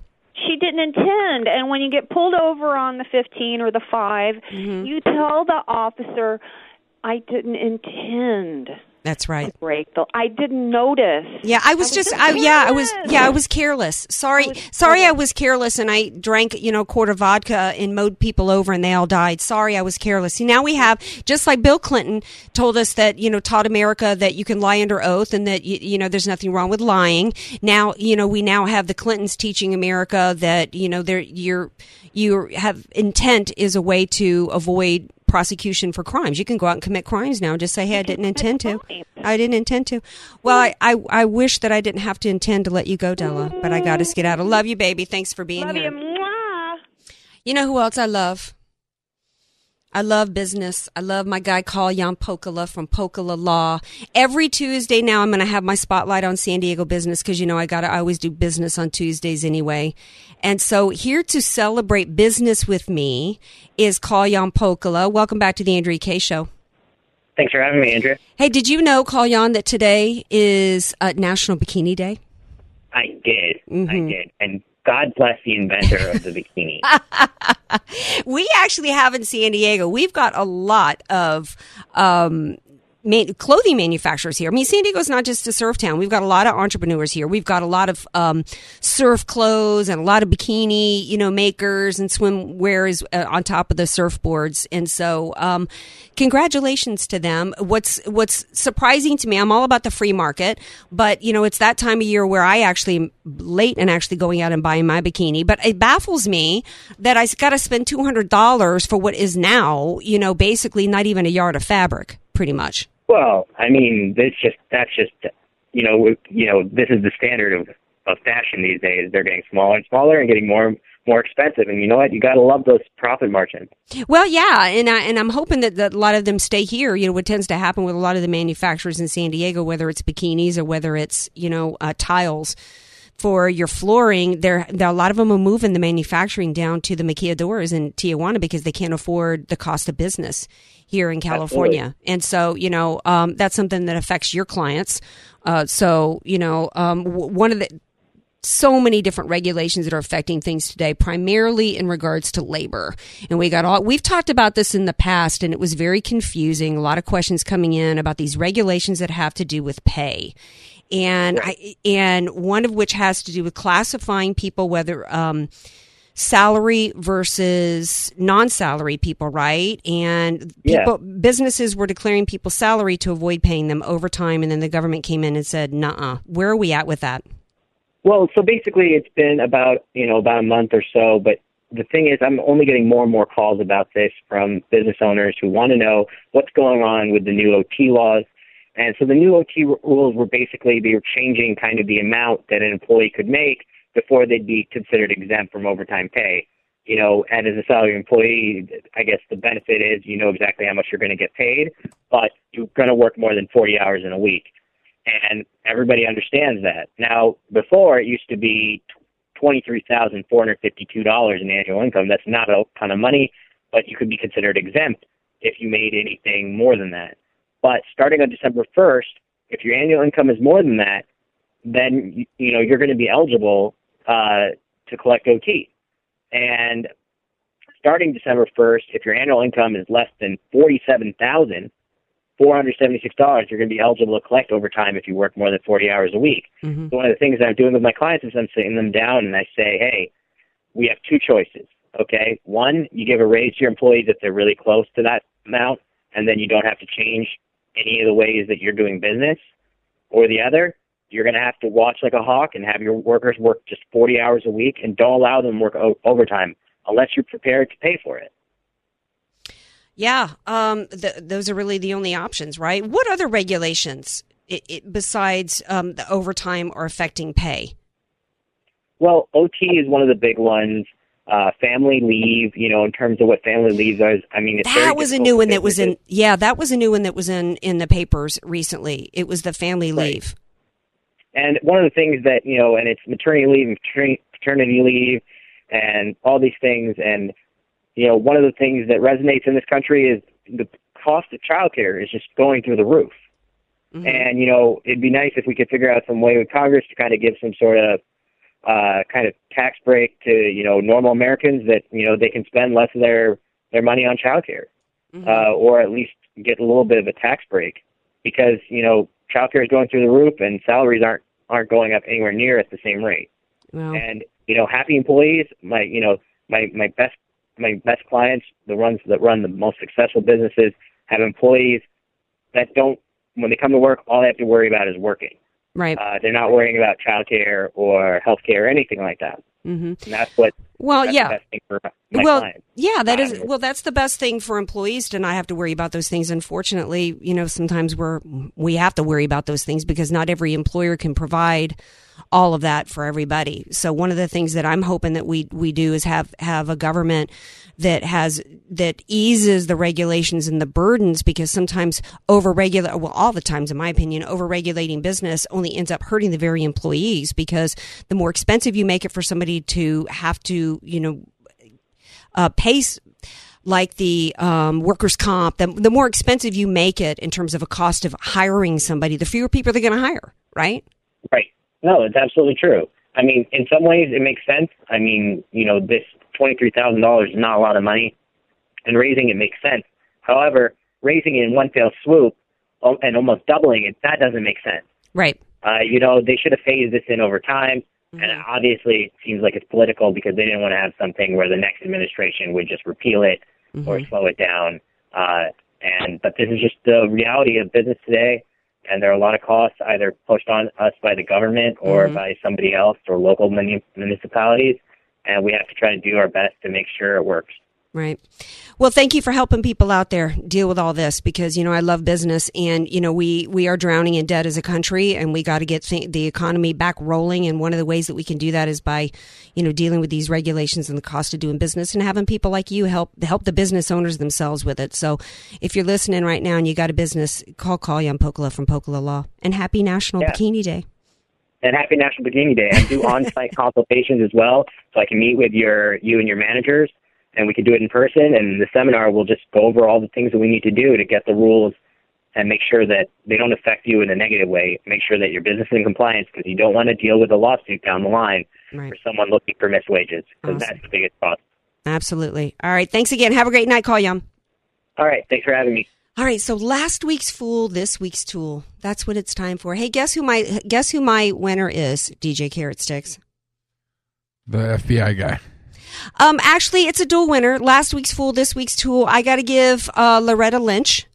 She didn't intend. And when you get pulled over on the 15 or the 5, mm-hmm. you tell the officer, I didn't intend. That's right. Grateful. I didn't notice. Yeah, I was careless. I was careless, and I drank, a quart of vodka and mowed people over, and they all died. Sorry, I was careless. See, now we have, just like Bill Clinton told us that, taught America that you can lie under oath and that there's nothing wrong with lying. Now, we now have the Clintons teaching America that you have intent is a way to avoid prosecution for crimes. You can go out and commit crimes now and just say, hey, I didn't intend to. Well, I wish that I didn't have to intend to let you go, Della, but I got to get out. I love you, baby. Thanks for being here. Love you. Mwah. You know who else I love? I love business. I love my guy, Kalyan Pokala from Pokala Law. Every Tuesday now, I'm going to have my spotlight on San Diego business because, I always do business on Tuesdays anyway. And so here to celebrate business with me is Kalyan Pokala. Welcome back to the Andrea Kaye Show. Thanks for having me, Andrea. Hey, did you know, Kalyan, that today is National Bikini Day? I did. Mm-hmm. I did. And God bless the inventor of the bikini. We actually have in San Diego, we've got a lot of clothing manufacturers here. I mean, San Diego's not just a surf town. We've got a lot of entrepreneurs here. We've got a lot of surf clothes and a lot of bikini, makers, and swimwear is on top of the surfboards. And so congratulations to them. What's surprising to me, I'm all about the free market, but it's that time of year where I actually am late and actually going out and buying my bikini. But it baffles me that I got to spend $200 for what is now, basically not even a yard of fabric. Pretty much. Well, I mean, this is the standard of fashion these days. They're getting smaller and smaller and getting more expensive. And you know what? You got to love those profit margins. Well, yeah. And I'm hoping that a lot of them stay here. What tends to happen with a lot of the manufacturers in San Diego, whether it's bikinis or whether it's, tiles for your flooring, there a lot of them are moving the manufacturing down to the maquiladoras in Tijuana because they can't afford the cost of business here in California. Absolutely. And so, that's something that affects your clients. One of so many different regulations that are affecting things today, primarily in regards to labor. And we've talked about this in the past, and it was very confusing. A lot of questions coming in about these regulations that have to do with pay. And one of which has to do with classifying people, whether, salary versus non-salary people, right? And businesses were declaring people salary to avoid paying them overtime, and then the government came in and said, "Nuh-uh." Where are we at with that? Well, so basically, it's been about a month or so. But the thing is, I'm only getting more and more calls about this from business owners who want to know what's going on with the new OT laws. And so the new OT rules were basically they were changing kind of the amount that an employee could make before they'd be considered exempt from overtime pay. And as a salary employee, I guess the benefit is you know exactly how much you're going to get paid, but you're going to work more than 40 hours in a week. And everybody understands that. Now, before it used to be $23,452 in annual income. That's not a ton of money, but you could be considered exempt if you made anything more than that. But starting on December 1st, if your annual income is more than that, then, you're going to be eligible to collect OT. And starting December 1st, if your annual income is less than $47,476, you're going to be eligible to collect overtime if you work more than 40 hours a week. Mm-hmm. So one of the things that I'm doing with my clients is I'm sitting them down and I say, hey, we have two choices, okay? One, you give a raise to your employees if they're really close to that amount, and then you don't have to change any of the ways that you're doing business. Or the other, you're going to have to watch like a hawk and have your workers work just 40 hours a week and don't allow them to work overtime unless you're prepared to pay for it. Yeah, those are really the only options, right? What other regulations besides the overtime are affecting pay? Well, OT is one of the big ones. family leave, you know, in terms of what family leave is. I mean, it's that was a new one that was in. Yeah, that was a new one that was in the papers recently. It was the family leave. And one of the things that, you know, and it's maternity leave and paternity leave and all these things. And, you know, one of the things that resonates in this country is the cost of childcare is just going through the roof. Mm-hmm. And, you know, it'd be nice if we could figure out some way with Congress to kind of give some sort of tax break to, you know, normal Americans that, you know, they can spend less of their money on childcare, mm-hmm. Or at least get a little bit of a tax break, because, you know, childcare is going through the roof and salaries aren't going up anywhere near at the same rate. Wow. And, you know, happy employees, my best clients, the ones that run the most successful businesses, have employees that don't, when they come to work, all they have to worry about is working. Right. They're not worrying about childcare or healthcare or anything like that. Mm-hmm. And that's what. Well, that's the best thing for my clients. Yeah, that is. Well, that's the best thing for employees to not have to worry about those things. Unfortunately, you know, sometimes we have to worry about those things because not every employer can provide all of that for everybody. So one of the things that I'm hoping that we do is have a government that eases the regulations and the burdens, because sometimes all the times, in my opinion, overregulating business only ends up hurting the very employees, because the more expensive you make it for somebody to have to, you know, pace like the workers' comp, the more expensive you make it in terms of a cost of hiring somebody, the fewer people they're going to hire, right? Right. No, it's absolutely true. I mean, in some ways it makes sense. I mean, you know, this $23,000 is not a lot of money, and raising it makes sense. However, raising it in one fell swoop and almost doubling it, that doesn't make sense. Right. You know, they should have phased this in over time. Mm-hmm. And obviously it seems like it's political, because they didn't want to have something where the next administration would just repeal it, mm-hmm. or slow it down. But this is just the reality of business today. And there are a lot of costs either pushed on us by the government or mm-hmm. by somebody else or local municipalities. And we have to try to do our best to make sure it works. Right. Well, thank you for helping people out there deal with all this, because, you know, I love business, and, you know, we are drowning in debt as a country, and we got to get the economy back rolling. And one of the ways that we can do that is by, you know, dealing with these regulations and the cost of doing business, and having people like you help the business owners themselves with it. So if you're listening right now and you got a business, call Kalyan Pokala from Pokala Law, and happy National Bikini Day. And happy National Bikini Day. I do on-site consultations as well, so I can meet with you and your managers. And we can do it in person, and the seminar will just go over all the things that we need to do to get the rules and make sure that they don't affect you in a negative way. Make sure that your business is in compliance, because you don't want to deal with a lawsuit down the line for someone looking for missed wages, because that's the biggest problem. Absolutely. All right. Thanks again. Have a great night, Kalyan. All right. Thanks for having me. All right. So last week's fool, this week's tool. That's what it's time for. Hey, guess who my winner is, DJ Carrot Sticks? The FBI guy. Actually, it's a dual winner. Last week's fool, this week's tool. I got to give Loretta Lynch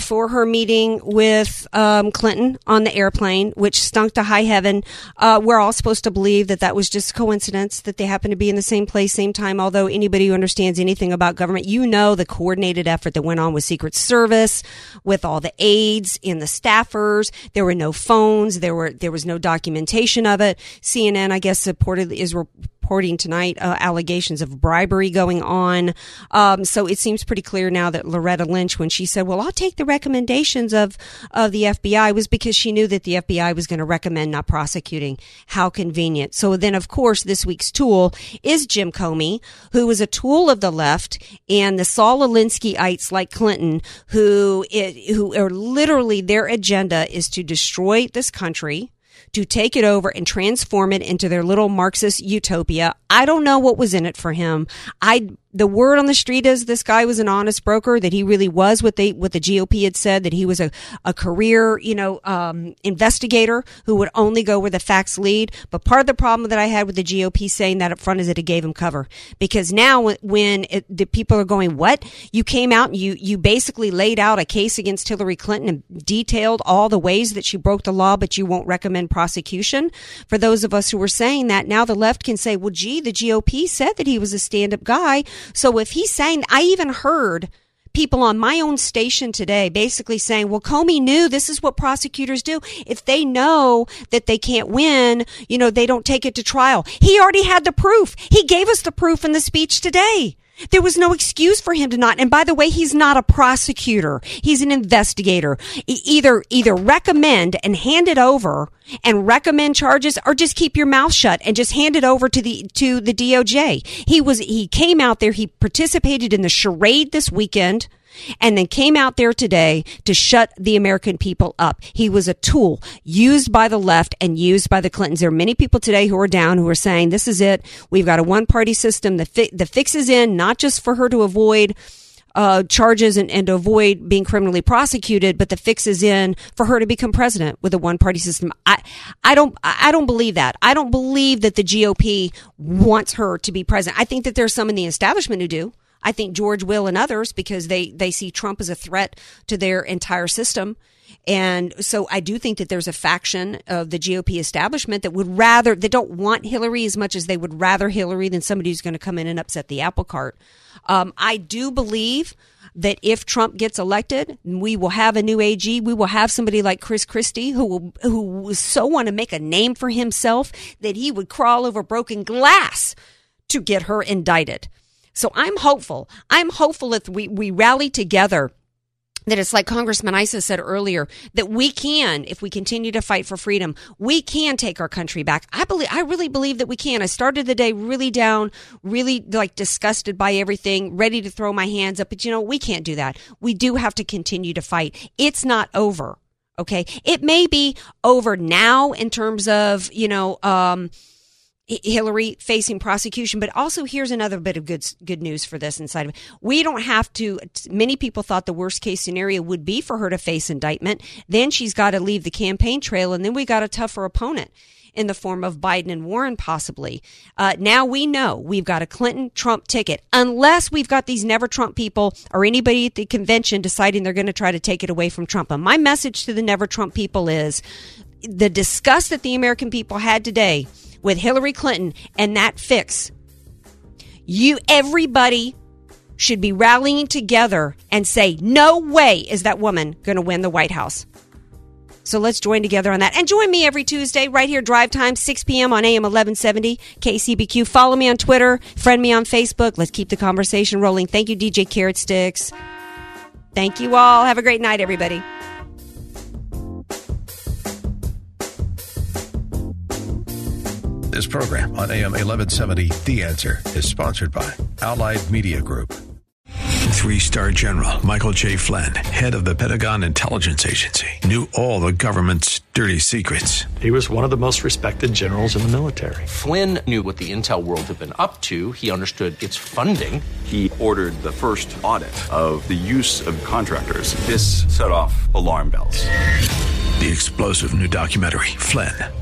for her meeting with Clinton on the airplane, which stunk to high heaven. We're all supposed to believe that was just coincidence, that they happened to be in the same place, same time. Although anybody who understands anything about government, you know, the coordinated effort that went on with Secret Service, with all the aides and the staffers. There were no phones. There was no documentation of it. CNN, I guess, reporting tonight allegations of bribery going on. So it seems pretty clear now that Loretta Lynch, when she said, well, I'll take the recommendations of the FBI, was because she knew that the FBI was going to recommend not prosecuting. How convenient. So then, of course, this week's tool is Jim Comey, who is a tool of the left, and the Saul Alinsky-ites like Clinton, who are literally, their agenda is to destroy this country, to take it over and transform it into their little Marxist utopia. I don't know what was in it for him. The word on the street is this guy was an honest broker, that he really was what the GOP had said, that he was a career, you know, investigator who would only go where the facts lead. But part of the problem that I had with the GOP saying that up front is that it gave him cover, because now when the people are going, what? You came out and you basically laid out a case against Hillary Clinton and detailed all the ways that she broke the law, but you won't recommend prosecution. For those of us who were saying that, now the left can say, well, gee, the GOP said that he was a stand-up guy. So if he's saying, I even heard people on my own station today basically saying, well, Comey knew this is what prosecutors do. If they know that they can't win, you know, they don't take it to trial. He already had the proof. He gave us the proof in the speech today. There was no excuse for him to not. And by the way, he's not a prosecutor. He's an investigator. Either recommend and hand it over and recommend charges, or just keep your mouth shut and just hand it over to the DOJ. He came out there. He participated in the charade this weekend and then came out there today to shut the American people up. He was a tool used by the left and used by the Clintons. There are many people today who are down, who are saying, this is it. We've got a one-party system. The fix is in, not just for her to avoid charges and to avoid being criminally prosecuted, but the fix is in for her to become president with a one-party system. I don't believe that. I don't believe that the GOP wants her to be president. I think that there's some in the establishment who do. I think George will and others, because they see Trump as a threat to their entire system. And so I do think that there's a faction of the GOP establishment that don't want Hillary as much as they would rather Hillary than somebody who's going to come in and upset the apple cart. I do believe that if Trump gets elected, we will have a new AG. We will have somebody like Chris Christie who will so want to make a name for himself that he would crawl over broken glass to get her indicted. So I'm hopeful. I'm hopeful if we rally together, that it's like Congressman Issa said earlier, that we can, if we continue to fight for freedom, we can take our country back. I really believe that we can. I started the day really down, really like disgusted by everything, ready to throw my hands up. But you know, we can't do that. We do have to continue to fight. It's not over. Okay. It may be over now in terms of, you know, Hillary facing prosecution, but also here's another bit of good news for this inside of it. We don't have to. Many people thought the worst case scenario would be for her to face indictment. Then she's got to leave the campaign trail, and then we got a tougher opponent in the form of Biden and Warren, possibly. Now we know we've got a Clinton-Trump ticket, unless we've got these never-Trump people or anybody at the convention deciding they're going to try to take it away from Trump. And my message to the never-Trump people is the disgust that the American people had today with Hillary Clinton and that fix. Everybody should be rallying together and say, no way is that woman going to win the White House. So let's join together on that. And join me every Tuesday right here, drive time, 6 p.m. on AM 1170 KCBQ. Follow me on Twitter. Friend me on Facebook. Let's keep the conversation rolling. Thank you, DJ Carrot Sticks. Thank you all. Have a great night, everybody. This program on AM 1170, The Answer, is sponsored by Allied Media Group. 3-star General Michael J. Flynn, head of the Pentagon Intelligence Agency, knew all the government's dirty secrets. He was one of the most respected generals in the military. Flynn knew what the intel world had been up to. He understood its funding. He ordered the first audit of the use of contractors. This set off alarm bells. The explosive new documentary, Flynn,